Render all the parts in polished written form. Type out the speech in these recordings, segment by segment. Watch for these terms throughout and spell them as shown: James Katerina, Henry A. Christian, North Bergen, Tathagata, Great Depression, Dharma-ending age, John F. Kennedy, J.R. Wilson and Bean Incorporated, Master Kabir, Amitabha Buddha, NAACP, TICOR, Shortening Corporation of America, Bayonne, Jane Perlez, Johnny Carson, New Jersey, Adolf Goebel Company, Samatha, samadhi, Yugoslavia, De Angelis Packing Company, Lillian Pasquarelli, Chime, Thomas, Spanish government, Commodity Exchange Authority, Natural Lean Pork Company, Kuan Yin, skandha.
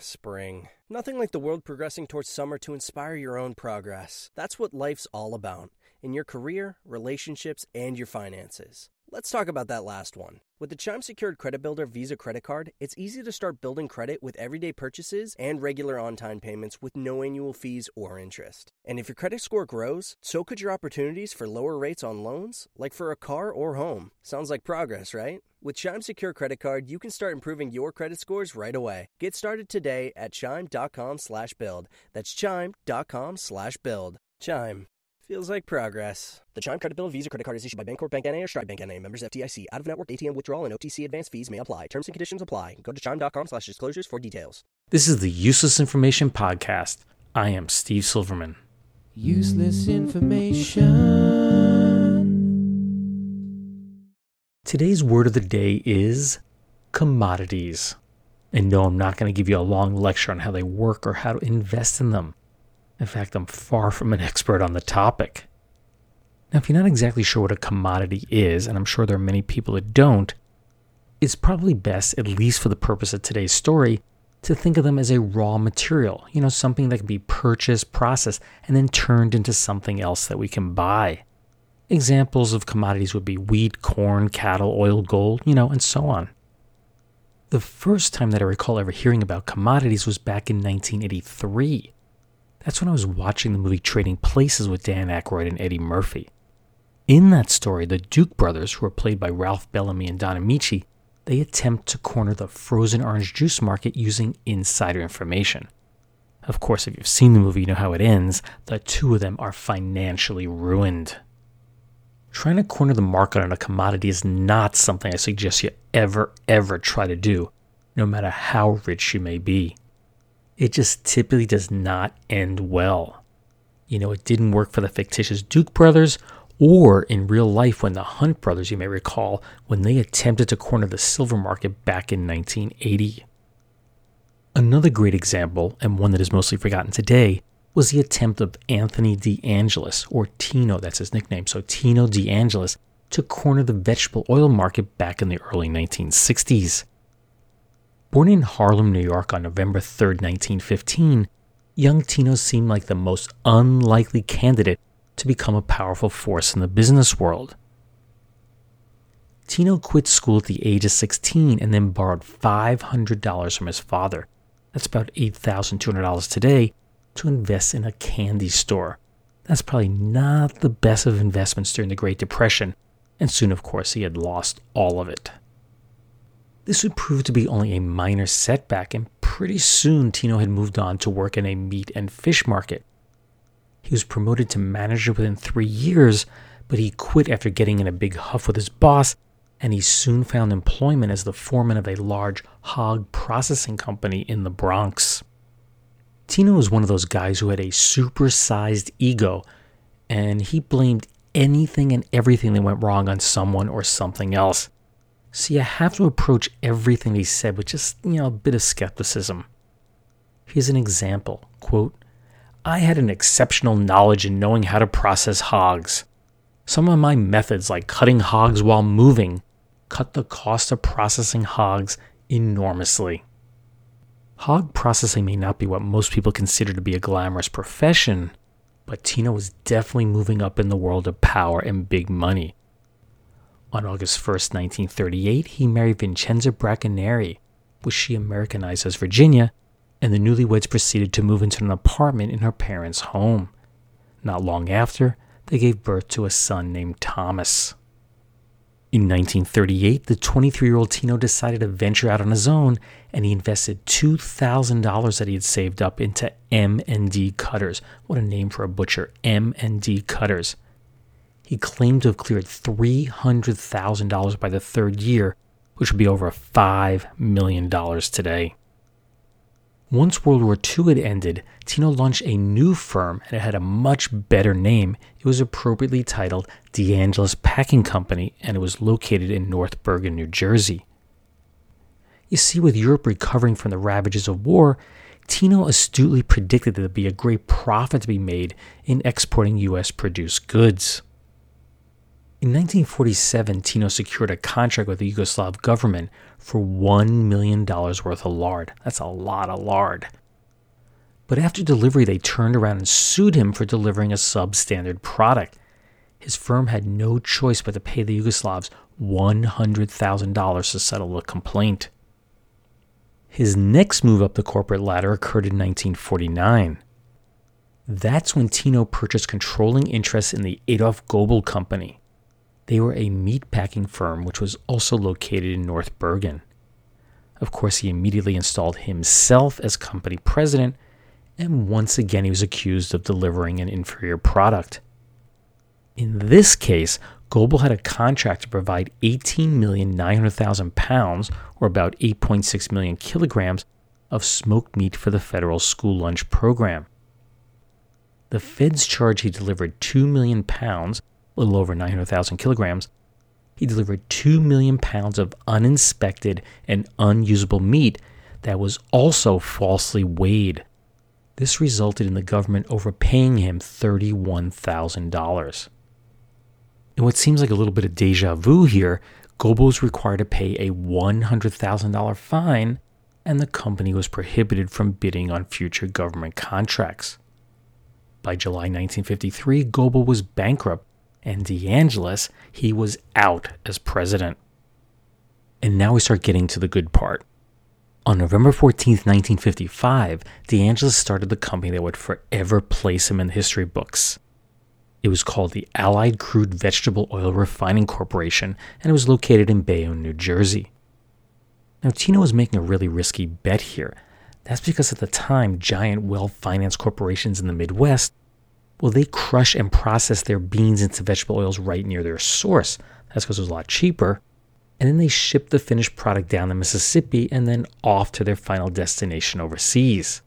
Spring. Nothing like the world progressing towards summer to inspire your own progress. That's what life's all about, in your career, relationships, and your finances. Let's talk about that last one. With the Chime Secured Credit Builder Visa Credit Card, it's easy to start building credit with everyday purchases and regular on-time payments with no annual fees or interest. And if your credit score grows, so could your opportunities for lower rates on loans, like for a car or home. Sounds like progress, right? With Chime Secure Credit Card, you can start improving your credit scores right away. Get started today at Chime.com/build. That's Chime.com/build. Chime. Feels like progress. The Chime Credit Builder Visa Credit Card is issued by Bancorp Bank N.A. or Stride Bank N.A. Members of FDIC. Out-of-network ATM withdrawal and OTC advance fees may apply. Terms and conditions apply. Go to Chime.com/disclosures for details. This is the Useless Information Podcast. I am Steve Silverman. Useless information. Today's word of the day is commodities. And no, I'm not going to give you a long lecture on how they work or how to invest in them. In fact, I'm far from an expert on the topic. Now, if you're not exactly sure what a commodity is, and I'm sure there are many people that don't, it's probably best, at least for the purpose of today's story, to think of them as a raw material, something that can be purchased, processed, and then turned into something else that we can buy. Examples of commodities would be wheat, corn, cattle, oil, gold, and so on. The first time that I recall ever hearing about commodities was back in 1983. That's when I was watching the movie Trading Places with Dan Aykroyd and Eddie Murphy. In that story, the Duke brothers, who are played by Ralph Bellamy and Don Amici, they attempt to corner the frozen orange juice market using insider information. Of course, if you've seen the movie, you know how it ends. The two of them are financially ruined. Trying to corner the market on a commodity is not something I suggest you ever try to do, no matter how rich you may be. It just typically does not end well. It didn't work for the fictitious Duke brothers, or in real life when the Hunt brothers, you may recall, when they attempted to corner the silver market back in 1980. Another great example, and one that is mostly forgotten today, was the attempt of Anthony De Angelis, or Tino, that's his nickname, so Tino De Angelis, to corner the vegetable oil market back in the early 1960s. Born in Harlem, New York on November 3, 1915, young Tino seemed like the most unlikely candidate to become a powerful force in the business world. Tino quit school at the age of 16 and then borrowed $500 from his father, that's about $8,200 today, to invest in a candy store. That's probably not the best of investments during the Great Depression, and soon, of course, he had lost all of it. This would prove to be only a minor setback, and pretty soon Tino had moved on to work in a meat and fish market. He was promoted to manager within 3 years, but he quit after getting in a big huff with his boss, and he soon found employment as the foreman of a large hog processing company in the Bronx. Tino was one of those guys who had a supersized ego, and he blamed anything and everything that went wrong on someone or something else. So you have to approach everything he said with just, a bit of skepticism. Here's an example, quote, "I had an exceptional knowledge in knowing how to process hogs. Some of my methods, like cutting hogs while moving, cut the cost of processing hogs enormously." Hog processing may not be what most people consider to be a glamorous profession, but Tino was definitely moving up in the world of power and big money. On August 1, 1938, he married Vincenza Braccaneri, which she Americanized as Virginia, and the newlyweds proceeded to move into an apartment in her parents' home. Not long after, they gave birth to a son named Thomas. In 1938, the 23-year-old Tino decided to venture out on his own, and he invested $2,000 that he had saved up into M&D Cutters. What a name for a butcher, M&D Cutters. He claimed to have cleared $300,000 by the third year, which would be over $5 million today. Once World War II had ended, Tino launched a new firm, and it had a much better name. It was appropriately titled De Angelis Packing Company, and it was located in North Bergen, New Jersey. You see, with Europe recovering from the ravages of war, Tino astutely predicted that there would be a great profit to be made in exporting U.S.-produced goods. In 1947, Tino secured a contract with the Yugoslav government for $1 million worth of lard. That's a lot of lard. But after delivery, they turned around and sued him for delivering a substandard product. His firm had no choice but to pay the Yugoslavs $100,000 to settle the complaint. His next move up the corporate ladder occurred in 1949. That's when Tino purchased controlling interests in the Adolf Goebel Company. They were a meatpacking firm which was also located in North Bergen. Of course, he immediately installed himself as company president, and once again he was accused of delivering an inferior product. In this case, Goebel had a contract to provide 18,900,000 pounds, or about 8.6 million kilograms, of smoked meat for the federal school lunch program. The feds charge he delivered 2 million pounds, a little over 900,000 kilograms. He delivered 2 million pounds of uninspected and unusable meat that was also falsely weighed. This resulted in the government overpaying him $31,000. In what seems like a little bit of deja vu here, Goebel was required to pay a $100,000 fine, and the company was prohibited from bidding on future government contracts. By July 1953, Goebel was bankrupt, and De Angelis, he was out as president. And now we start getting to the good part. On November 14, 1955, De Angelis started the company that would forever place him in the history books. It was called the Allied Crude Vegetable Oil Refining Corporation, and it was located in Bayonne, New Jersey. Now, Tino was making a really risky bet here. That's because at the time, giant well-financed corporations in the Midwest, well, they crush and process their beans into vegetable oils right near their source. That's because it was a lot cheaper. And then they ship the finished product down the Mississippi and then off to their final destination overseas.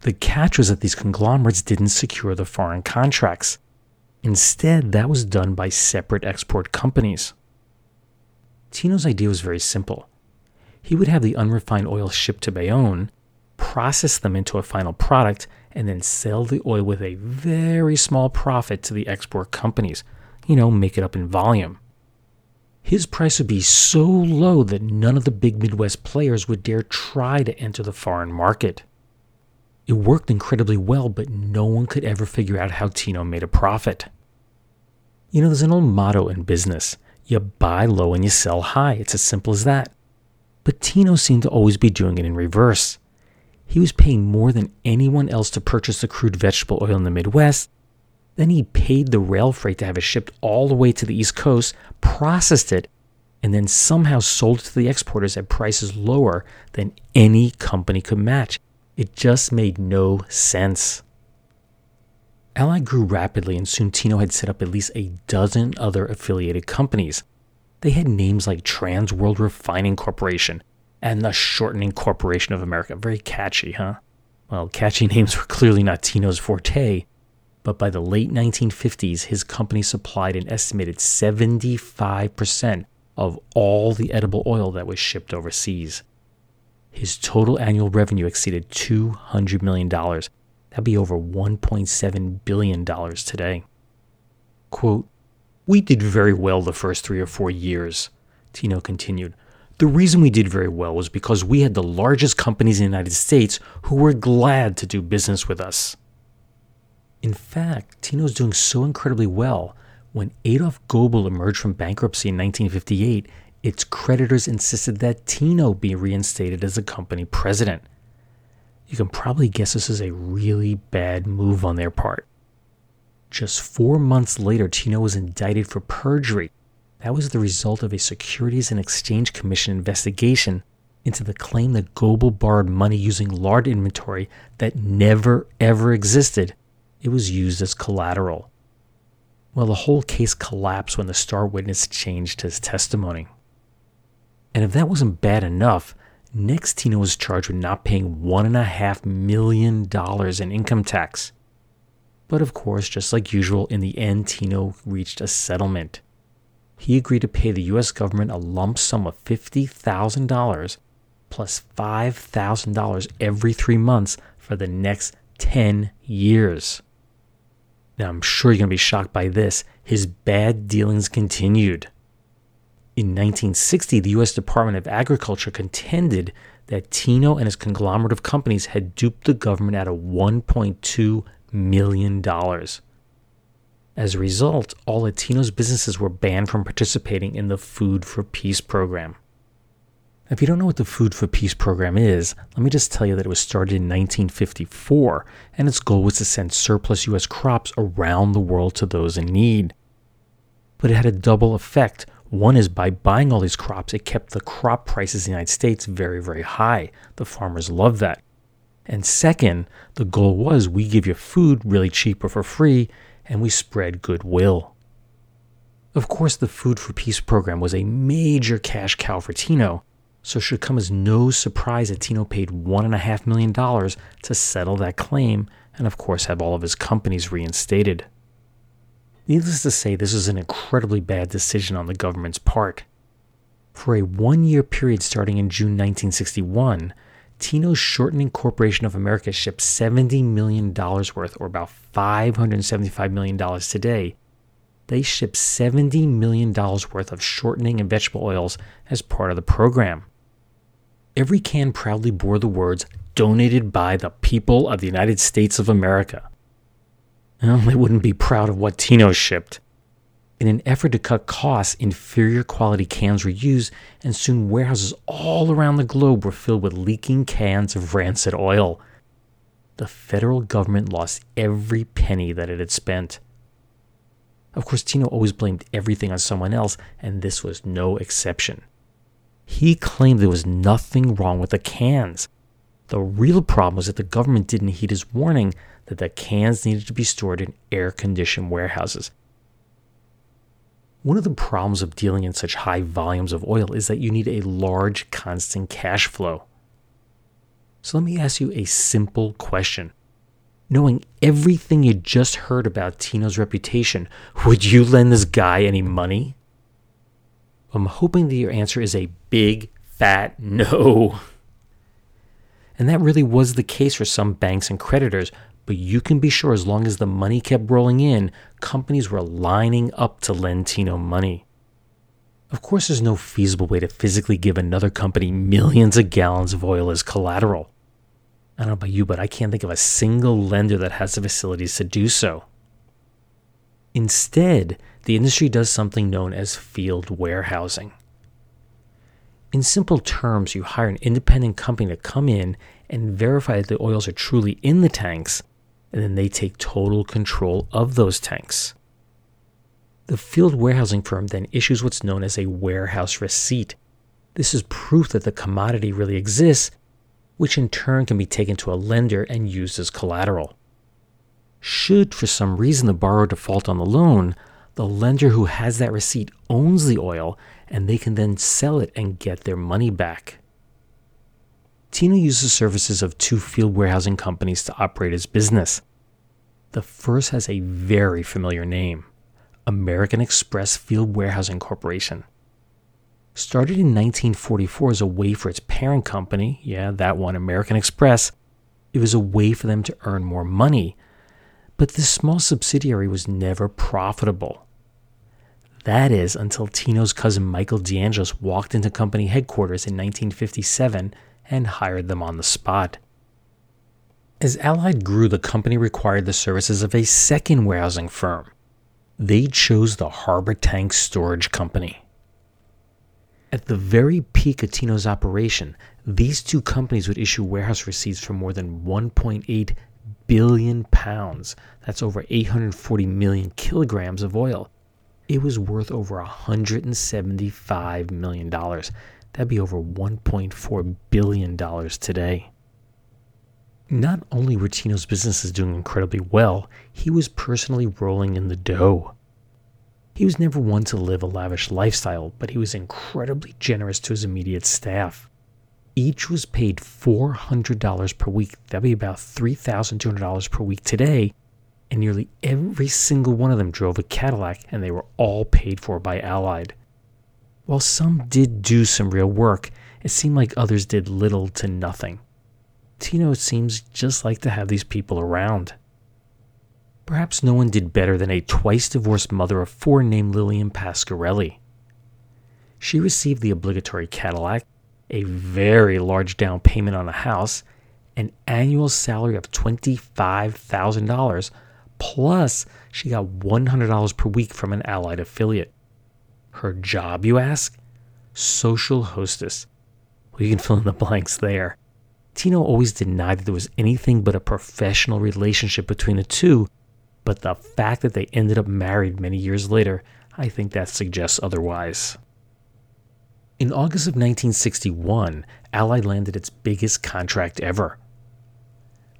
The catch was that these conglomerates didn't secure the foreign contracts. Instead, that was done by separate export companies. Tino's idea was very simple. He would have the unrefined oil shipped to Bayonne, process them into a final product, and then sell the oil with a very small profit to the export companies. You know, make it up in volume. His price would be so low that none of the big Midwest players would dare try to enter the foreign market. It worked incredibly well, but no one could ever figure out how Tino made a profit. You know, there's an old motto in business, you buy low and you sell high. It's as simple as that. But Tino seemed to always be doing it in reverse. He was paying more than anyone else to purchase the crude vegetable oil in the Midwest. Then he paid the rail freight to have it shipped all the way to the East Coast, processed it, and then somehow sold it to the exporters at prices lower than any company could match. It just made no sense. Allied grew rapidly, and soon Tino had set up at least a dozen other affiliated companies. They had names like Trans World Refining Corporation and the Shortening Corporation of America. Very catchy, huh? Well, catchy names were clearly not Tino's forte, but by the late 1950s, his company supplied an estimated 75% of all the edible oil that was shipped overseas. His total annual revenue exceeded $200 million. That'd be over $1.7 billion today. Quote, "We did very well the first 3 or 4 years," Tino continued. "The reason we did very well was because we had the largest companies in the United States who were glad to do business with us." In fact, Tino was doing so incredibly well, when Adolf Goebel emerged from bankruptcy in 1958, its creditors insisted that Tino be reinstated as the company president. You can probably guess this is a really bad move on their part. Just 4 months later, Tino was indicted for perjury. That was the result of a Securities and Exchange Commission investigation into the claim that Goebel borrowed money using lard inventory that never, ever existed. It was used as collateral. Well, the whole case collapsed when the star witness changed his testimony. And if that wasn't bad enough, next Tino was charged with not paying $1.5 million in income tax. But of course, just like usual, in the end, Tino reached a settlement. He agreed to pay the U.S. government a lump sum of $50,000 plus $5,000 every 3 months for the next 10 years. Now, I'm sure you're going to be shocked by this. His bad dealings continued. In 1960, the U.S. Department of Agriculture contended that Tino and his conglomerate of companies had duped the government out of $1.2 million. As a result, all of Tino's businesses were banned from participating in the Food for Peace program. If you don't know what the Food for Peace program is, let me just tell you that it was started in 1954, and its goal was to send surplus U.S. crops around the world to those in need. But it had a double effect. One is, by buying all these crops, it kept the crop prices in the United States very, very high. The farmers loved that. And second, the goal was, we give you food really cheap or for free, and we spread goodwill. Of course, the Food for Peace program was a major cash cow for Tino, so it should come as no surprise that Tino paid $1.5 million to settle that claim and, of course, have all of his companies reinstated. Needless to say, this was an incredibly bad decision on the government's part. For a one-year period starting in June 1961, Tino's Shortening Corporation of America shipped $70 million worth, or about $575 million today. They shipped $70 million worth of shortening and vegetable oils as part of the program. Every can proudly bore the words, "Donated by the people of the United States of America." Well, they wouldn't be proud of what Tino shipped. In an effort to cut costs, inferior quality cans were used, and soon warehouses all around the globe were filled with leaking cans of rancid oil. The federal government lost every penny that it had spent. Of course, Tino always blamed everything on someone else, and this was no exception. He claimed there was nothing wrong with the cans. The real problem was that the government didn't heed his warning that the cans needed to be stored in air-conditioned warehouses. One of the problems of dealing in such high volumes of oil is that you need a large, constant cash flow. So let me ask you a simple question. Knowing everything you just heard about Tino's reputation, would you lend this guy any money? I'm hoping that your answer is a big, fat no. And that really was the case for some banks and creditors, but you can be sure as long as the money kept rolling in, companies were lining up to lend Tino money. Of course, there's no feasible way to physically give another company millions of gallons of oil as collateral. I don't know about you, but I can't think of a single lender that has the facilities to do so. Instead, the industry does something known as field warehousing. In simple terms, you hire an independent company to come in and verify that the oils are truly in the tanks, and then they take total control of those tanks. The field warehousing firm then issues what's known as a warehouse receipt. This is proof that the commodity really exists, which in turn can be taken to a lender and used as collateral. Should, for some reason, the borrower default on the loan, the lender who has that receipt owns the oil, and they can then sell it and get their money back. Tino used the services of two field warehousing companies to operate his business. The first has a very familiar name, American Express Field Warehousing Corporation. Started in 1944 as a way for its parent company, that one, American Express, it was a way for them to earn more money. But this small subsidiary was never profitable. That is, until Tino's cousin Michael De Angelis walked into company headquarters in 1957 and hired them on the spot. As Allied grew, the company required the services of a second warehousing firm. They chose the Harbor Tank Storage Company. At the very peak of Tino's operation, these two companies would issue warehouse receipts for more than 1.8 billion pounds. That's over 840 million kilograms of oil. It was worth over $175 million. That'd be over $1.4 billion today. Not only were Tino's businesses doing incredibly well, he was personally rolling in the dough. He was never one to live a lavish lifestyle, but he was incredibly generous to his immediate staff. Each was paid $400 per week. That'd be about $3,200 per week today. And nearly every single one of them drove a Cadillac, and they were all paid for by Allied. While some did do some real work, it seemed like others did little to nothing. Tino seems just like to have these people around. Perhaps no one did better than a twice-divorced mother of four named Lillian Pasquarelli. She received the obligatory Cadillac, a very large down payment on a house, an annual salary of $25,000, plus she got $100 per week from an Allied affiliate. Her job, you ask? Social hostess. Well, you can fill in the blanks there. Tino always denied that there was anything but a professional relationship between the two, but the fact that they ended up married many years later, I think that suggests otherwise. In August of 1961, Allied landed its biggest contract ever.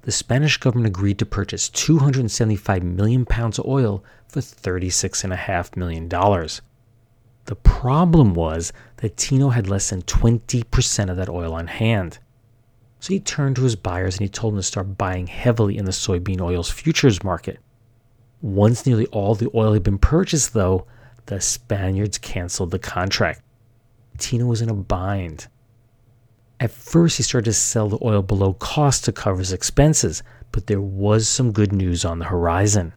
The Spanish government agreed to purchase 275 million pounds of oil for $36.5 million. The problem was that Tino had less than 20% of that oil on hand. So he turned to his buyers and he told them to start buying heavily in the soybean oil's futures market. Once nearly all the oil had been purchased, though, the Spaniards canceled the contract. Tino was in a bind. At first, he started to sell the oil below cost to cover his expenses, but there was some good news on the horizon.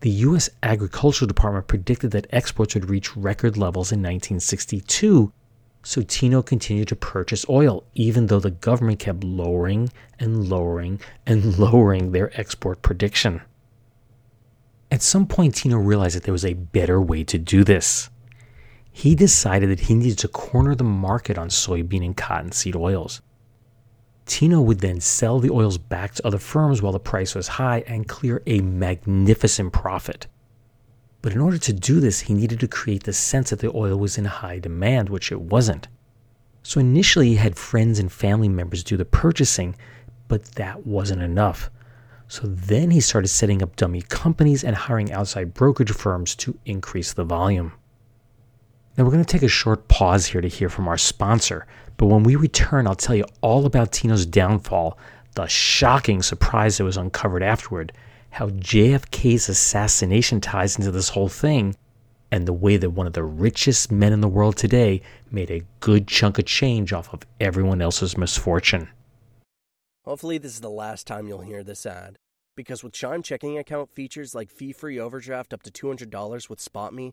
The U.S. Agricultural Department predicted that exports would reach record levels in 1962, so Tino continued to purchase oil, even though the government kept lowering and lowering and lowering their export prediction. At some point, Tino realized that there was a better way to do this. He decided that he needed to corner the market on soybean and cottonseed oils. Tino would then sell the oils back to other firms while the price was high and clear a magnificent profit. But in order to do this, he needed to create the sense that the oil was in high demand, which it wasn't. So initially he had friends and family members do the purchasing, but that wasn't enough. So then he started setting up dummy companies and hiring outside brokerage firms to increase the volume. Now we're going to take a short pause here to hear from our sponsor, but when we return, I'll tell you all about Tino's downfall, the shocking surprise that was uncovered afterward, how JFK's assassination ties into this whole thing, and the way that one of the richest men in the world today made a good chunk of change off of everyone else's misfortune. Hopefully this is the last time you'll hear this ad, because with Chime checking account features like fee-free overdraft up to $200 with SpotMe,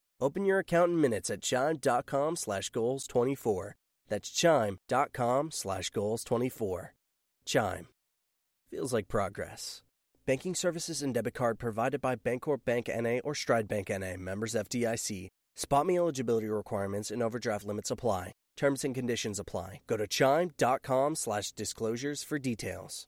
Open your account in minutes at chime.com/goals24. That's chime.com/goals24. Chime. Feels like progress. Banking services and debit card provided by Bancorp Bank N.A. or Stride Bank N.A. Members FDIC. SpotMe eligibility requirements and overdraft limits apply. Terms and conditions apply. Go to chime.com/disclosures for details.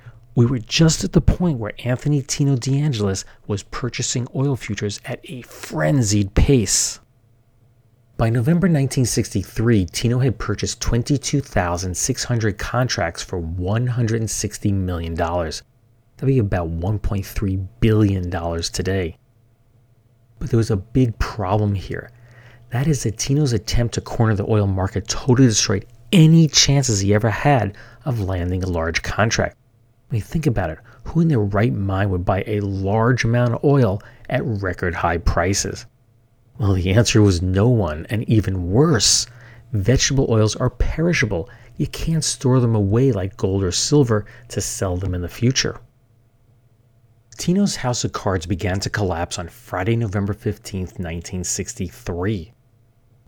We were just at the point where Anthony Tino De Angelis was purchasing oil futures at a frenzied pace. By November 1963, Tino had purchased 22,600 contracts for $160 million. That'd be about $1.3 billion today. But there was a big problem here. That is that Tino's attempt to corner the oil market totally destroyed any chances he ever had of landing a large contract. I mean, think about it. Who in their right mind would buy a large amount of oil at record high prices? Well, the answer was no one, and even worse, vegetable oils are perishable. You can't store them away like gold or silver to sell them in the future. Tino's house of cards began to collapse on Friday, November 15, 1963.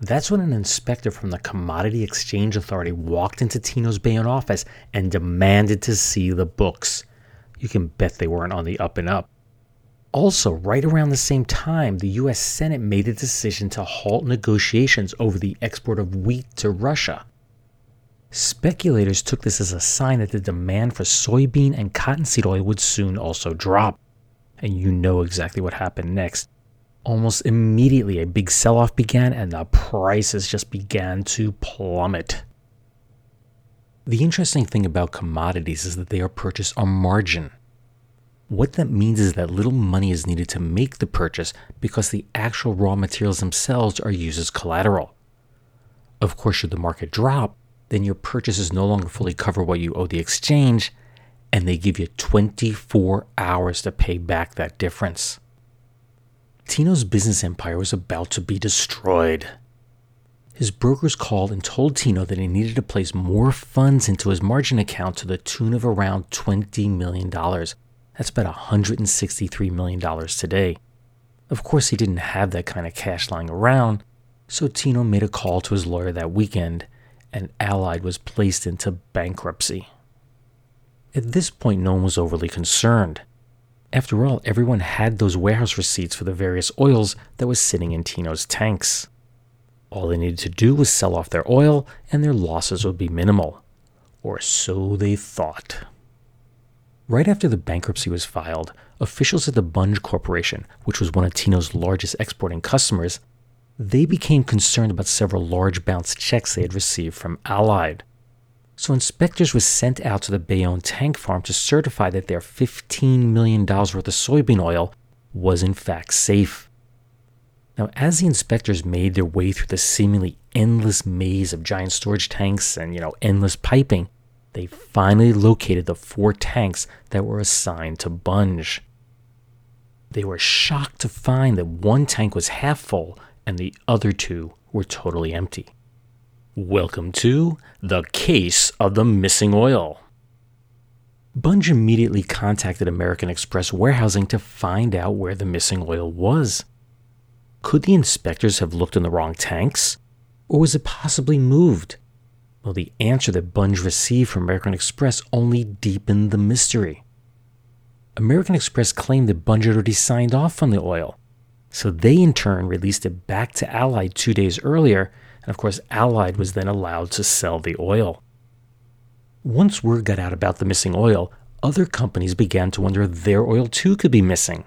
That's when an inspector from the Commodity Exchange Authority walked into Tino's Bayonne office and demanded to see the books. You can bet they weren't on the up and up. Also, right around the same time, the U.S. Senate made a decision to halt negotiations over the export of wheat to Russia. Speculators took this as a sign that the demand for soybean and cottonseed oil would soon also drop. And you know exactly what happened next. Almost immediately, a big sell-off began and the prices just began to plummet. The interesting thing about commodities is that they are purchased on margin. What that means is that little money is needed to make the purchase because the actual raw materials themselves are used as collateral. Of course, should the market drop, then your purchases no longer fully cover what you owe the exchange, and they give you 24 hours to pay back that difference. Tino's business empire was about to be destroyed. His brokers called and told Tino that he needed to place more funds into his margin account to the tune of around $20 million. That's about $163 million today. Of course, he didn't have that kind of cash lying around, so Tino made a call to his lawyer that weekend, and Allied was placed into bankruptcy. At this point, no one was overly concerned. After all, everyone had those warehouse receipts for the various oils that was sitting in Tino's tanks. All they needed to do was sell off their oil, and their losses would be minimal. Or so they thought. Right after the bankruptcy was filed, officials at the Bunge Corporation, which was one of Tino's largest exporting customers, they became concerned about several large bounced checks they had received from Allied. So inspectors were sent out to the Bayonne tank farm to certify that their $15 million worth of soybean oil was in fact safe. Now, as the inspectors made their way through the seemingly endless maze of giant storage tanks and, endless piping, they finally located the 4 tanks that were assigned to Bunge. They were shocked to find that one tank was half full and the other 2 were totally empty. Welcome to the case of the missing oil. Bunge immediately contacted American Express Warehousing to find out where the missing oil was. Could the inspectors have looked in the wrong tanks? Or was it possibly moved? Well, the answer that Bunge received from American Express only deepened the mystery. American Express claimed that Bunge had already signed off on the oil. So they in turn released it back to Allied 2 days earlier, and of course Allied was then allowed to sell the oil. Once word got out about the missing oil, other companies began to wonder if their oil too could be missing.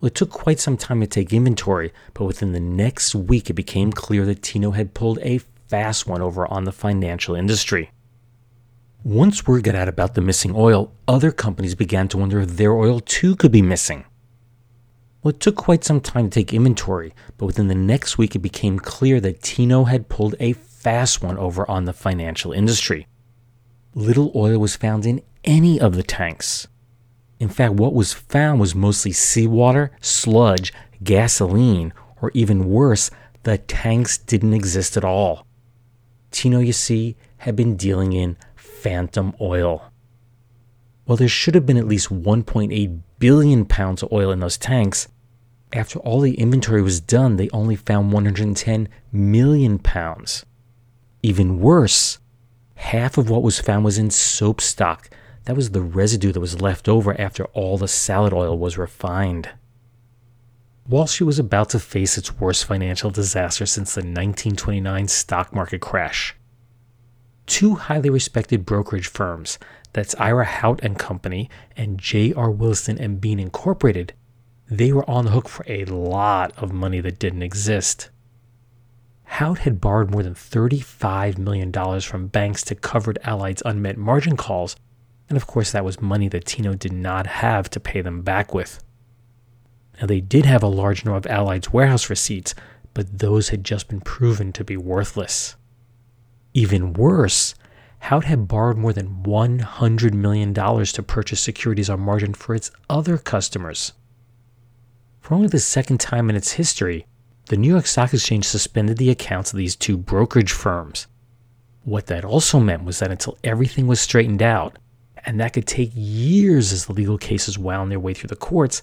Well, it took quite some time to take inventory, but within the next week it became clear that Tino had pulled a fast one over on the financial industry. Once word got out about the missing oil, other companies began to wonder if their oil too could be missing. Well, it took quite some time to take inventory, but within the next week it became clear that Tino had pulled a fast one over on the financial industry. Little oil was found in any of the tanks. In fact, what was found was mostly seawater, sludge, gasoline, or even worse, the tanks didn't exist at all. Tino, you see, had been dealing in phantom oil. Well, there should have been at least 1.8 billion pounds of oil in those tanks. After all the inventory was done, they only found 110 million pounds. Even worse, half of what was found was in soap stock. That was the residue that was left over after all the salad oil was refined. Wall Street was about to face its worst financial disaster since the 1929 stock market crash. 2 highly respected brokerage firms, that's Ira Haupt and Company and J.R. Wilson and Bean Incorporated, they were on the hook for a lot of money that didn't exist. Haupt had borrowed more than $35 million from banks to cover Allied's unmet margin calls, and of course that was money that Tino did not have to pay them back with. Now they did have a large number of Allied's warehouse receipts, but those had just been proven to be worthless. Even worse, Haupt had borrowed more than $100 million to purchase securities on margin for its other customers. For only the second time in its history, the New York Stock Exchange suspended the accounts of these two brokerage firms. What that also meant was that until everything was straightened out, and that could take years as the legal cases wound their way through the courts,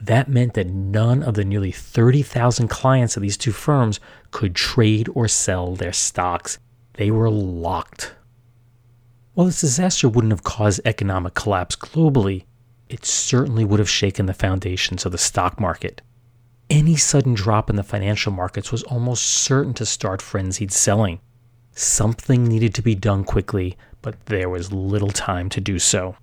that meant that none of the nearly 30,000 clients of these two firms could trade or sell their stocks. They were locked. While this disaster wouldn't have caused economic collapse globally, it certainly would have shaken the foundations of the stock market. Any sudden drop in the financial markets was almost certain to start frenzied selling. Something needed to be done quickly, but there was little time to do so.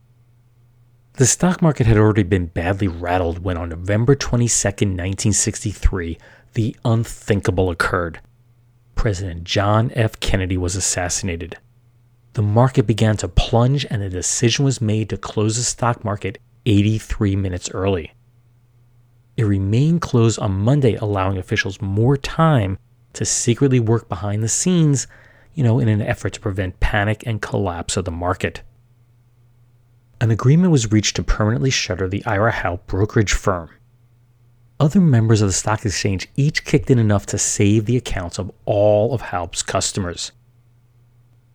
The stock market had already been badly rattled when on November 22, 1963, the unthinkable occurred. President John F. Kennedy was assassinated. The market began to plunge, and a decision was made to close the stock market 83 minutes early. It remained closed on Monday, allowing officials more time to secretly work behind the scenes, in an effort to prevent panic and collapse of the market. An agreement was reached to permanently shutter the Ira Haupt brokerage firm. Other members of the stock exchange each kicked in enough to save the accounts of all of Haupt's customers.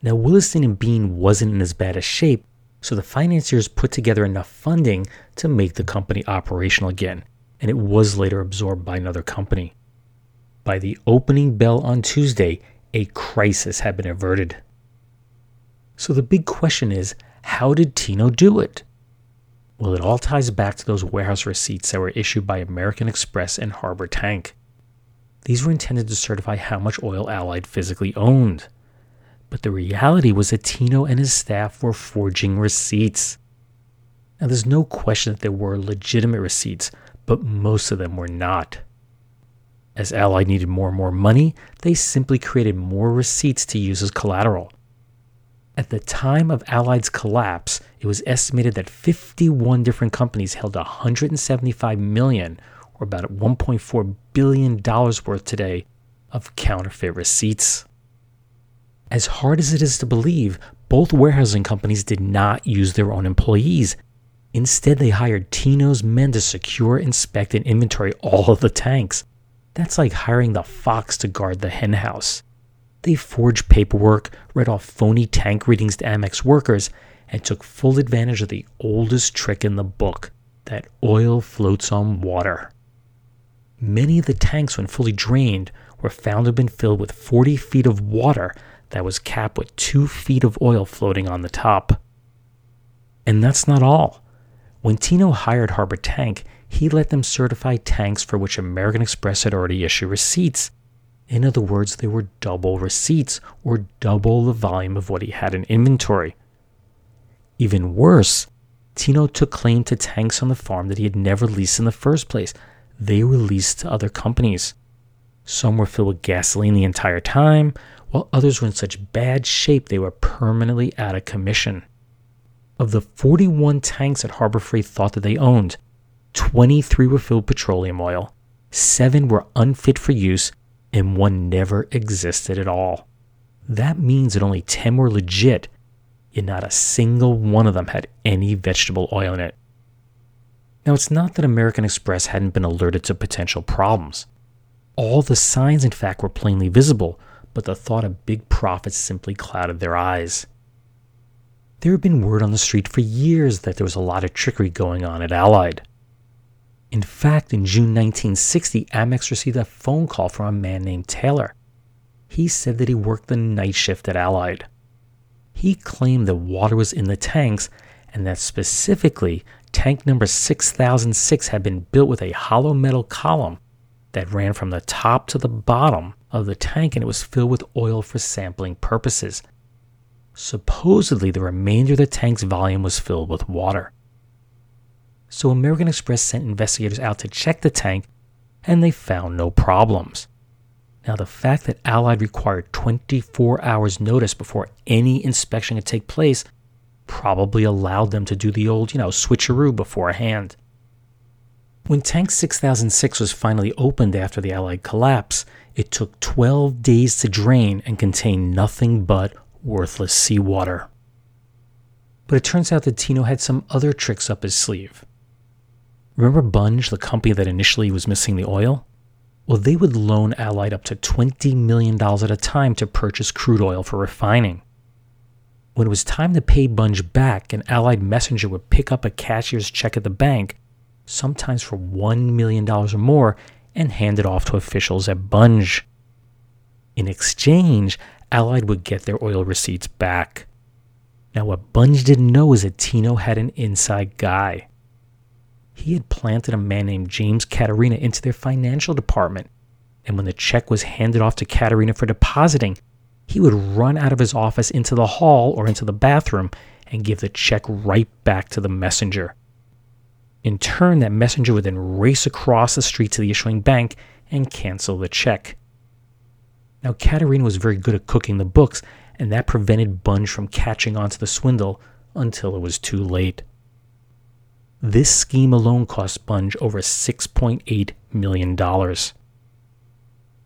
Now, Williston and Bean wasn't in as bad a shape, so the financiers put together enough funding to make the company operational again, and it was later absorbed by another company. By the opening bell on Tuesday, a crisis had been averted. So the big question is, how did Tino do it? Well, it all ties back to those warehouse receipts that were issued by American Express and Harbor Tank. These were intended to certify how much oil Allied physically owned. But the reality was that Tino and his staff were forging receipts. Now, there's no question that there were legitimate receipts, but most of them were not. As Allied needed more and more money, they simply created more receipts to use as collateral. At the time of Allied's collapse, it was estimated that 51 different companies held $175 million, or about $1.4 billion worth today, of counterfeit receipts. As hard as it is to believe, both warehousing companies did not use their own employees. Instead, they hired Tino's men to secure, inspect, and inventory all of the tanks. That's like hiring the fox to guard the hen house. They forged paperwork, read off phony tank readings to Amex workers, and took full advantage of the oldest trick in the book, that oil floats on water. Many of the tanks, when fully drained, were found to have been filled with 40 feet of water that was capped with 2 feet of oil floating on the top. And that's not all. When Tino hired Harbor Tank, he let them certify tanks for which American Express had already issued receipts. In other words, they were double receipts, or double the volume of what he had in inventory. Even worse, Tino took claim to tanks on the farm that he had never leased in the first place. They were leased to other companies. Some were filled with gasoline the entire time, while others were in such bad shape they were permanently out of commission. Of the 41 tanks that Harbor Freight thought that they owned, 23 were filled with petroleum oil, 7 were unfit for use, and 1 never existed at all. That means that only 10 were legit, yet not a single one of them had any vegetable oil in it. Now, it's not that American Express hadn't been alerted to potential problems. All the signs, in fact, were plainly visible, but the thought of big profits simply clouded their eyes. There had been word on the street for years that there was a lot of trickery going on at Allied. In fact, in June 1960, Amex received a phone call from a man named Taylor. He said that he worked the night shift at Allied. He claimed that water was in the tanks and that specifically tank number 6006 had been built with a hollow metal column that ran from the top to the bottom of the tank, and it was filled with oil for sampling purposes. Supposedly, the remainder of the tank's volume was filled with water. So American Express sent investigators out to check the tank, and they found no problems. Now, the fact that Allied required 24 hours notice before any inspection could take place probably allowed them to do the old, switcheroo beforehand. When Tank 6006 was finally opened after the Allied collapse, it took 12 days to drain and contained nothing but worthless seawater. But it turns out that Tino had some other tricks up his sleeve. Remember Bunge, the company that initially was missing the oil? Well, they would loan Allied up to $20 million at a time to purchase crude oil for refining. When it was time to pay Bunge back, an Allied messenger would pick up a cashier's check at the bank, sometimes for $1 million or more, and hand it off to officials at Bunge. In exchange, Allied would get their oil receipts back. Now, what Bunge didn't know is that Tino had an inside guy. He had planted a man named James Katerina into their financial department, and when the check was handed off to Katerina for depositing, he would run out of his office into the hall or into the bathroom and give the check right back to the messenger. In turn, that messenger would then race across the street to the issuing bank and cancel the check. Now, Katerina was very good at cooking the books, and that prevented Bunge from catching onto the swindle until it was too late. This scheme alone cost Bunge over $6.8 million.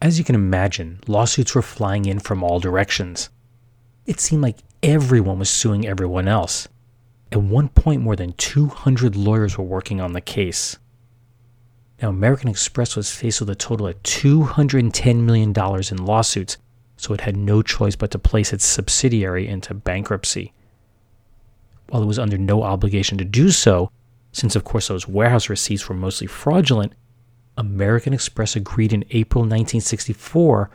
As you can imagine, lawsuits were flying in from all directions. It seemed like everyone was suing everyone else. At one point, more than 200 lawyers were working on the case. Now, American Express was faced with a total of $210 million in lawsuits, so it had no choice but to place its subsidiary into bankruptcy. While it was under no obligation to do so, since of course those warehouse receipts were mostly fraudulent, American Express agreed in April 1964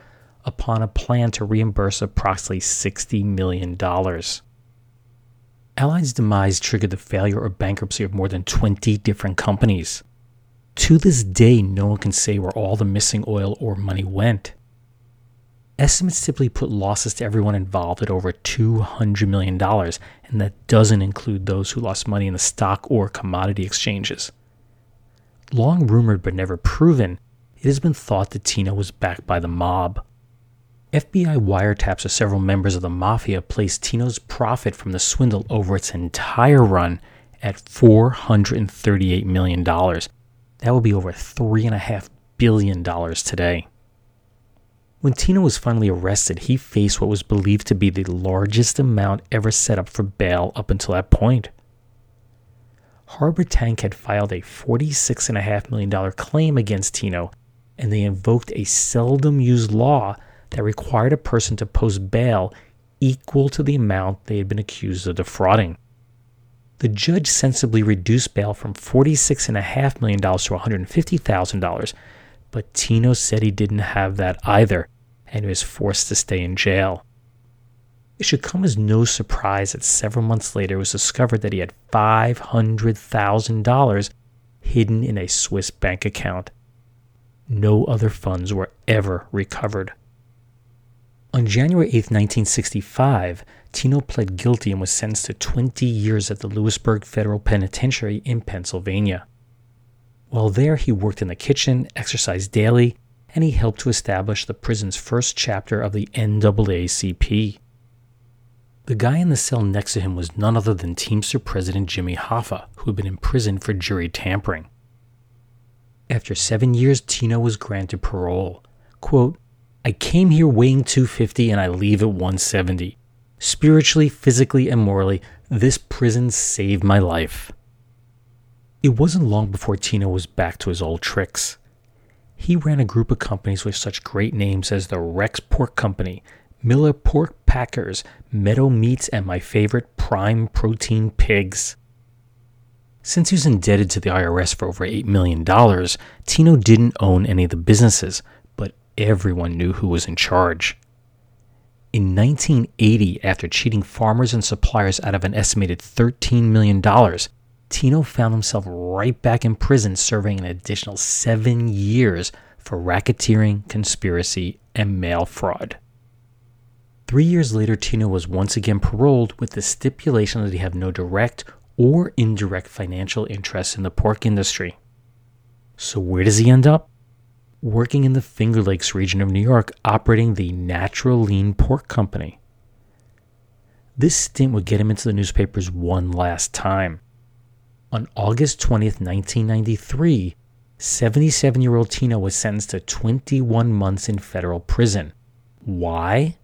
upon a plan to reimburse approximately $60 million. Allied's demise triggered the failure or bankruptcy of more than 20 different companies. To this day, no one can say where all the missing oil or money went. Estimates typically put losses to everyone involved at over $200 million, and that doesn't include those who lost money in the stock or commodity exchanges. Long rumored but never proven, it has been thought that Tino was backed by the mob. FBI wiretaps of several members of the mafia placed Tino's profit from the swindle over its entire run at $438 million. That would be over $3.5 billion today. When Tino was finally arrested, he faced what was believed to be the largest amount ever set up for bail up until that point. Harbor Tank had filed a $46.5 million claim against Tino, and they invoked a seldom-used law that required a person to post bail equal to the amount they had been accused of defrauding. The judge sensibly reduced bail from $46.5 million to $150,000, but Tino said he didn't have that either, and was forced to stay in jail. It should come as no surprise that several months later it was discovered that he had $500,000 hidden in a Swiss bank account. No other funds were ever recovered. On January 8, 1965, Tino pled guilty and was sentenced to 20 years at the Lewisburg Federal Penitentiary in Pennsylvania. While there, he worked in the kitchen, exercised daily, and he helped to establish the prison's first chapter of the NAACP. The guy in the cell next to him was none other than Teamster President Jimmy Hoffa, who had been imprisoned for jury tampering. After 7 years, Tino was granted parole. Quote, "I came here weighing 250 and I leave at 170. Spiritually, physically, and morally, this prison saved my life." It wasn't long before Tino was back to his old tricks. He ran a group of companies with such great names as the Rex Pork Company, Miller Pork Packers, Meadow Meats, and my favorite, Prime Protein Pigs. Since he was indebted to the IRS for over $8 million, Tino didn't own any of the businesses, but everyone knew who was in charge. In 1980, after cheating farmers and suppliers out of an estimated $13 million, Tino found himself right back in prison serving an additional 7 years for racketeering, conspiracy, and mail fraud. 3 years later, Tino was once again paroled with the stipulation that he have no direct or indirect financial interest in the pork industry. So where does he end up? Working in the Finger Lakes region of New York, operating the Natural Lean Pork Company. This stint would get him into the newspapers one last time. On August 20th, 1993, 77-year-old Tino was sentenced to 21 months in federal prison. Why?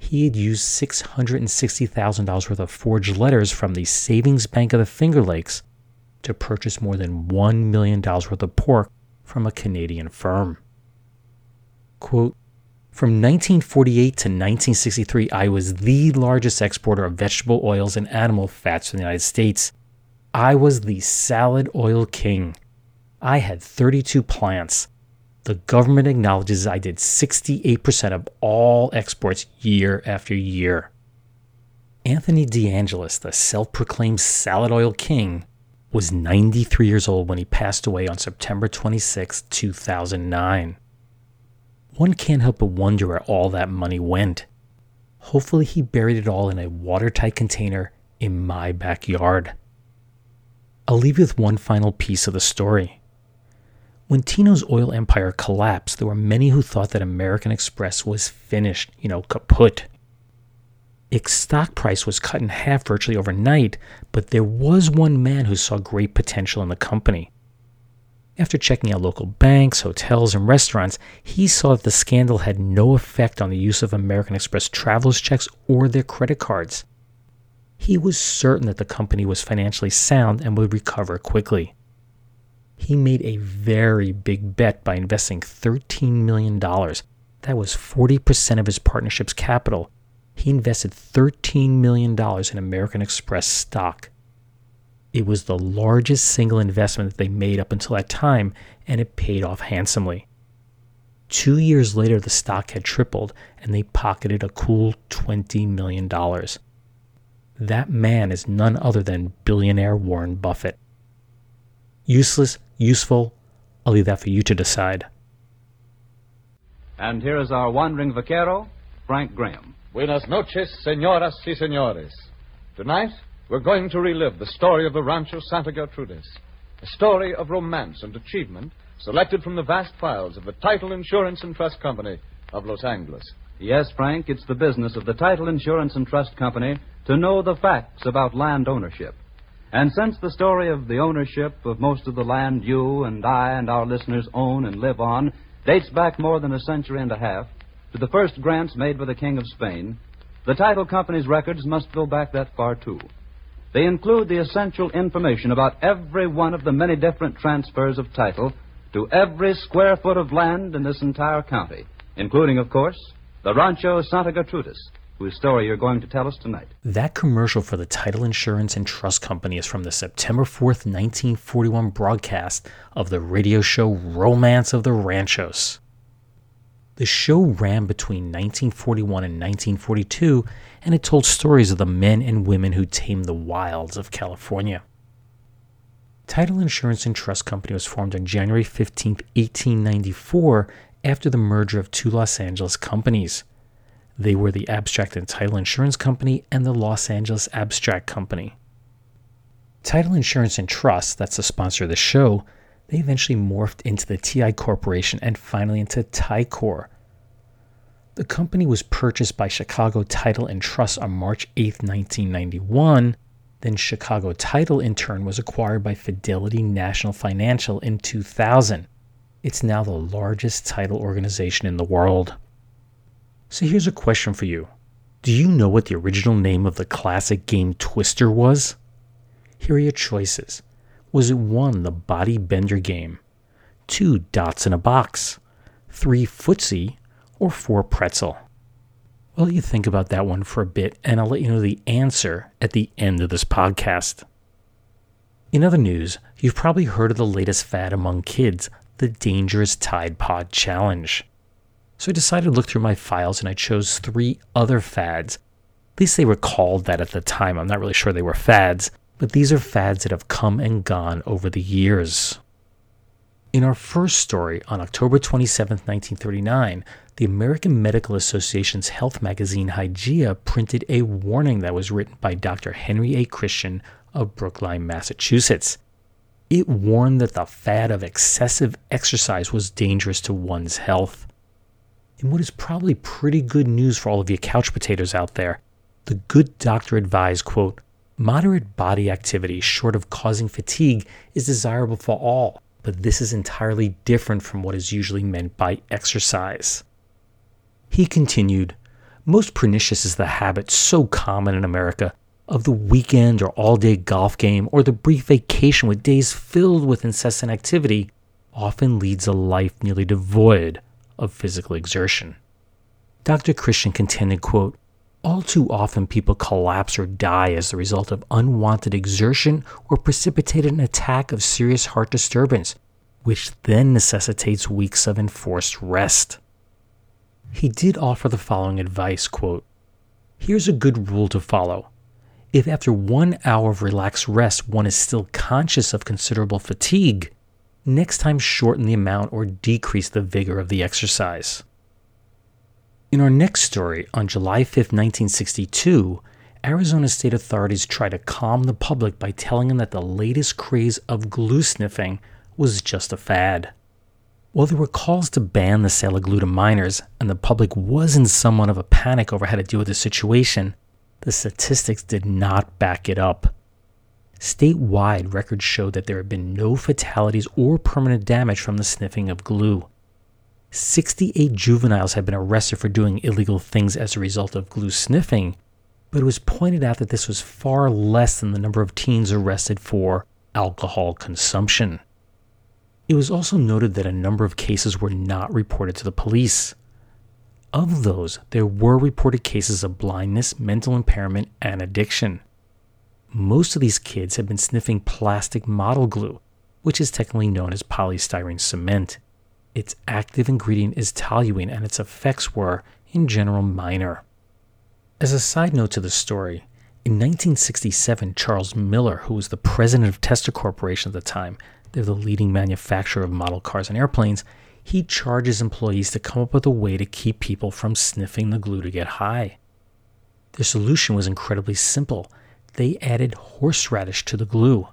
He had used $660,000 worth of forged letters from the Savings Bank of the Finger Lakes, to purchase more than $1 million worth of pork from a Canadian firm. Quote, from 1948 to 1963, I was the largest exporter of vegetable oils and animal fats from the United States. I was the salad oil king. I had 32 plants. The government acknowledges I did 68% of all exports year after year. Anthony De Angelis, the self-proclaimed salad oil king, was 93 years old when he passed away on September 26, 2009. One can't help but wonder where all that money went. Hopefully he buried it all in a watertight container in my backyard. I'll leave you with one final piece of the story. When Tino's oil empire collapsed, there were many who thought that American Express was finished, kaput. Its stock price was cut in half virtually overnight, but there was one man who saw great potential in the company. After checking out local banks, hotels, and restaurants, he saw that the scandal had no effect on the use of American Express travelers' checks or their credit cards. He was certain that the company was financially sound and would recover quickly. He made a very big bet by investing $13 million. That was 40% of his partnership's capital. He invested $13 million in American Express stock. It was the largest single investment that they made up until that time, and it paid off handsomely. 2 years later, the stock had tripled, and they pocketed a cool $20 million. That man is none other than billionaire Warren Buffett. Useless, useful, I'll leave that for you to decide. And here is our wandering vaquero, Frank Graham. Buenas noches, señoras y señores. Tonight, we're going to relive the story of the Rancho Santa Gertrudis, a story of romance and achievement selected from the vast files of the Title Insurance and Trust Company of Los Angeles. Yes, Frank, it's the business of the Title Insurance and Trust Company to know the facts about land ownership. And since the story of the ownership of most of the land you and I and our listeners own and live on dates back more than a century and a half to the first grants made by the King of Spain, the title company's records must go back that far, too. They include the essential information about every one of the many different transfers of title to every square foot of land in this entire county, including, of course, the Rancho Santa Gertrudis, whose story you're going to tell us tonight. That commercial for the Title Insurance and Trust Company is from the September 4th, 1941 broadcast of the radio show Romance of the Ranchos. The show ran between 1941 and 1942, and it told stories of the men and women who tamed the wilds of California. Title Insurance and Trust Company was formed on January 15, 1894, after the merger of two Los Angeles companies. They were the Abstract and Title Insurance Company and the Los Angeles Abstract Company. Title Insurance and Trust, that's the sponsor of the show, they eventually morphed into the TI Corporation and finally into TICOR. The company was purchased by Chicago Title and Trust on March 8, 1991. Then Chicago Title, in turn, was acquired by Fidelity National Financial in 2000. It's now the largest title organization in the world. So here's a question for you. Do you know what the original name of the classic game Twister was? Here are your choices. Was it 1, the Body Bender game, 2, Dots in a Box, 3, Footsie, or 4, Pretzel? Well, you think about that one for a bit, and I'll let you know the answer at the end of this podcast. In other news, you've probably heard of the latest fad among kids, the Dangerous Tide Pod Challenge. So I decided to look through my files, and I chose 3 other fads. At least they were called that at the time. I'm not really sure they were fads. But these are fads that have come and gone over the years. In our first story, on October 27, 1939, the American Medical Association's health magazine Hygeia printed a warning that was written by Dr. Henry A. Christian of Brookline, Massachusetts. It warned that the fad of excessive exercise was dangerous to one's health. And what is probably pretty good news for all of you couch potatoes out there, the good doctor advised, quote, moderate body activity, short of causing fatigue, is desirable for all, but this is entirely different from what is usually meant by exercise. He continued, most pernicious is the habit so common in America of the weekend or all-day golf game or the brief vacation with days filled with incessant activity often leads a life nearly devoid of physical exertion. Dr. Christian contended, quote, "All too often people collapse or die as the result of unwanted exertion or precipitated an attack of serious heart disturbance, which then necessitates weeks of enforced rest." He did offer the following advice, quote, "Here's a good rule to follow. If after 1 hour of relaxed rest one is still conscious of considerable fatigue, next time shorten the amount or decrease the vigor of the exercise." In our next story, on July 5, 1962, Arizona state authorities tried to calm the public by telling them that the latest craze of glue sniffing was just a fad. While there were calls to ban the sale of glue to minors, and the public was in somewhat of a panic over how to deal with the situation, the statistics did not back it up. Statewide, records showed that there had been no fatalities or permanent damage from the sniffing of glue. 68 juveniles had been arrested for doing illegal things as a result of glue sniffing, but it was pointed out that this was far less than the number of teens arrested for alcohol consumption. It was also noted that a number of cases were not reported to the police. Of those, there were reported cases of blindness, mental impairment, and addiction. Most of these kids had been sniffing plastic model glue, which is technically known as polystyrene cement. Its active ingredient is toluene, and its effects were, in general, minor. As a side note to the story, in 1967, Charles Miller, who was the president of Tester Corporation at the time — they're the leading manufacturer of model cars and airplanes — he charges employees to come up with a way to keep people from sniffing the glue to get high. Their solution was incredibly simple. They added horseradish to the glue.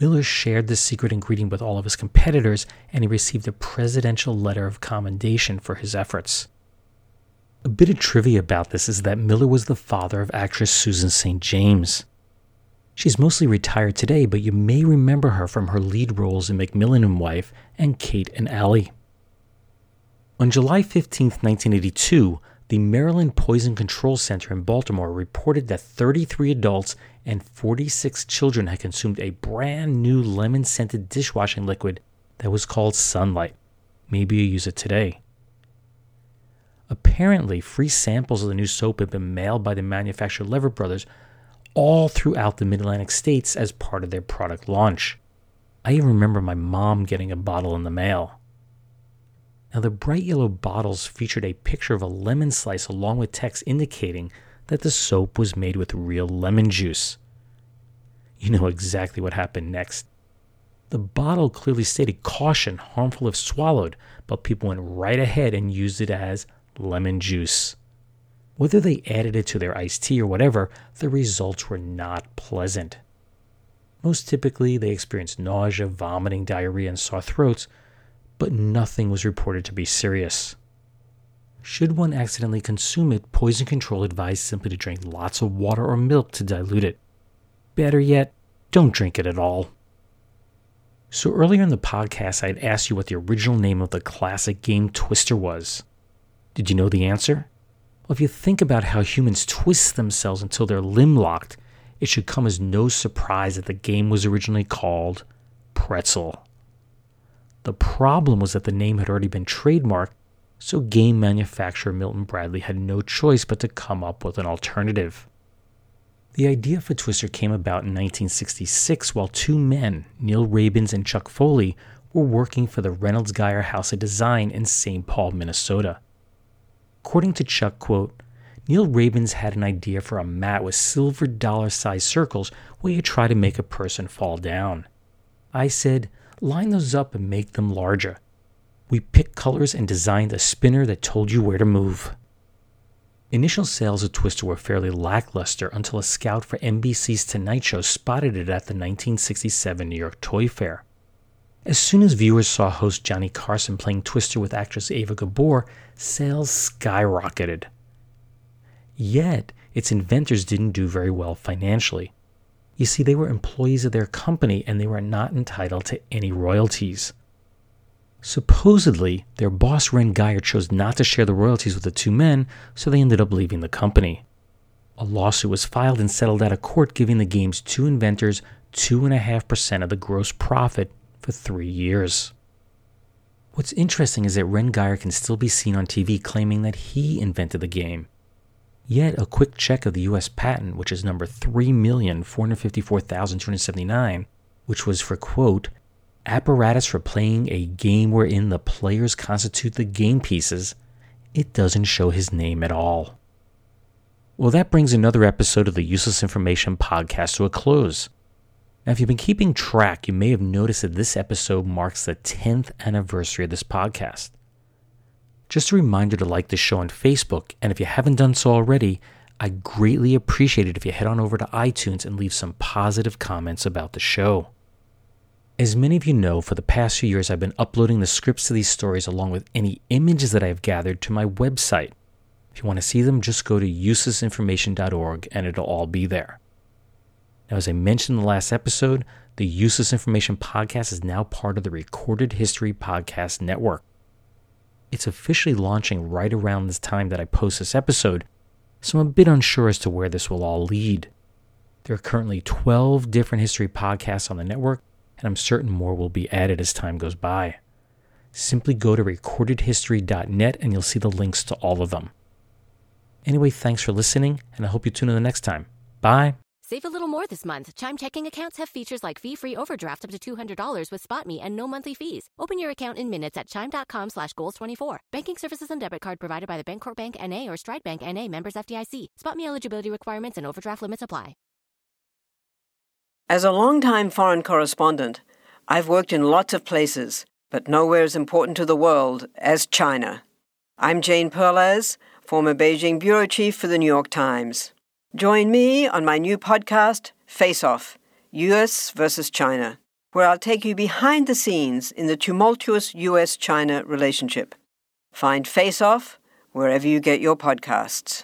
Miller shared the secret ingredient with all of his competitors, and he received a presidential letter of commendation for his efforts. A bit of trivia about this is that Miller was the father of actress Susan St. James. She's mostly retired today, but you may remember her from her lead roles in Macmillan and Wife and Kate and Allie. On July 15, 1982, the Maryland Poison Control Center in Baltimore reported that 33 adults and 46 children had consumed a brand new lemon-scented dishwashing liquid that was called Sunlight. Maybe you use it today. Apparently, free samples of the new soap had been mailed by the manufacturer Lever Brothers all throughout the Mid-Atlantic states as part of their product launch. I even remember my mom getting a bottle in the mail. Now, the bright yellow bottles featured a picture of a lemon slice along with text indicating that the soap was made with real lemon juice. You know exactly what happened next. The bottle clearly stated, "Caution, harmful if swallowed," but people went right ahead and used it as lemon juice. Whether they added it to their iced tea or whatever, the results were not pleasant. Most typically, they experienced nausea, vomiting, diarrhea, and sore throats, but nothing was reported to be serious. Should one accidentally consume it, poison control advised simply to drink lots of water or milk to dilute it. Better yet, don't drink it at all. So earlier in the podcast, I had asked you what the original name of the classic game Twister was. Did you know the answer? Well, if you think about how humans twist themselves until they're limb-locked, it should come as no surprise that the game was originally called Pretzel. The problem was that the name had already been trademarked, so game manufacturer Milton Bradley had no choice but to come up with an alternative. The idea for Twister came about in 1966 while two men, Neil Rabins and Chuck Foley, were working for the Reynolds-Guyer House of Design in St. Paul, Minnesota. According to Chuck, quote, "Neil Rabins had an idea for a mat with silver dollar-sized circles where you try to make a person fall down. I said, line those up and make them larger. We picked colors and designed a spinner that told you where to move." Initial sales of Twister were fairly lackluster until a scout for NBC's Tonight Show spotted it at the 1967 New York Toy Fair. As soon as viewers saw host Johnny Carson playing Twister with actress Ava Gabor, sales skyrocketed. Yet, its inventors didn't do very well financially. You see, they were employees of their company and they were not entitled to any royalties. Supposedly, their boss Ren Geyer chose not to share the royalties with the two men, so they ended up leaving the company. A lawsuit was filed and settled out of court, giving the game's two inventors 2.5% of the gross profit for 3 years. What's interesting is that Ren Geyer can still be seen on TV claiming that he invented the game. Yet, a quick check of the U.S. patent, which is number 3,454,279, which was for, quote, apparatus for playing a game wherein the players constitute the game pieces, it doesn't show his name at all. Well, that brings another episode of the Useless Information Podcast to a close. Now, if you've been keeping track, you may have noticed that this episode marks the 10th anniversary of this podcast. Just a reminder to like the show on Facebook, and if you haven't done so already, I greatly appreciate it if you head on over to iTunes and leave some positive comments about the show. As many of you know, for the past few years I've been uploading the scripts to these stories along with any images that I've gathered to my website. If you want to see them, just go to uselessinformation.org and it'll all be there. Now, as I mentioned in the last episode, the Useless Information Podcast is now part of the Recorded History Podcast Network. It's officially launching right around this time that I post this episode, so I'm a bit unsure as to where this will all lead. There are currently 12 different history podcasts on the network, and I'm certain more will be added as time goes by. Simply go to recordedhistory.net and you'll see the links to all of them. Anyway, thanks for listening, and I hope you tune in the next time. Bye! Save a little more this month. Chime checking accounts have features like fee-free overdraft up to $200 with SpotMe and no monthly fees. Open your account in minutes at chime.com/goals24. Banking services and debit card provided by the Bancorp Bank N.A. or Stride Bank N.A. members FDIC. SpotMe eligibility requirements and overdraft limits apply. As a longtime foreign correspondent, I've worked in lots of places, but nowhere as important to the world as China. I'm Jane Perlez, former Beijing bureau chief for The New York Times. Join me on my new podcast, Face Off, U.S. versus China, where I'll take you behind the scenes in the tumultuous U.S.-China relationship. Find Face Off wherever you get your podcasts.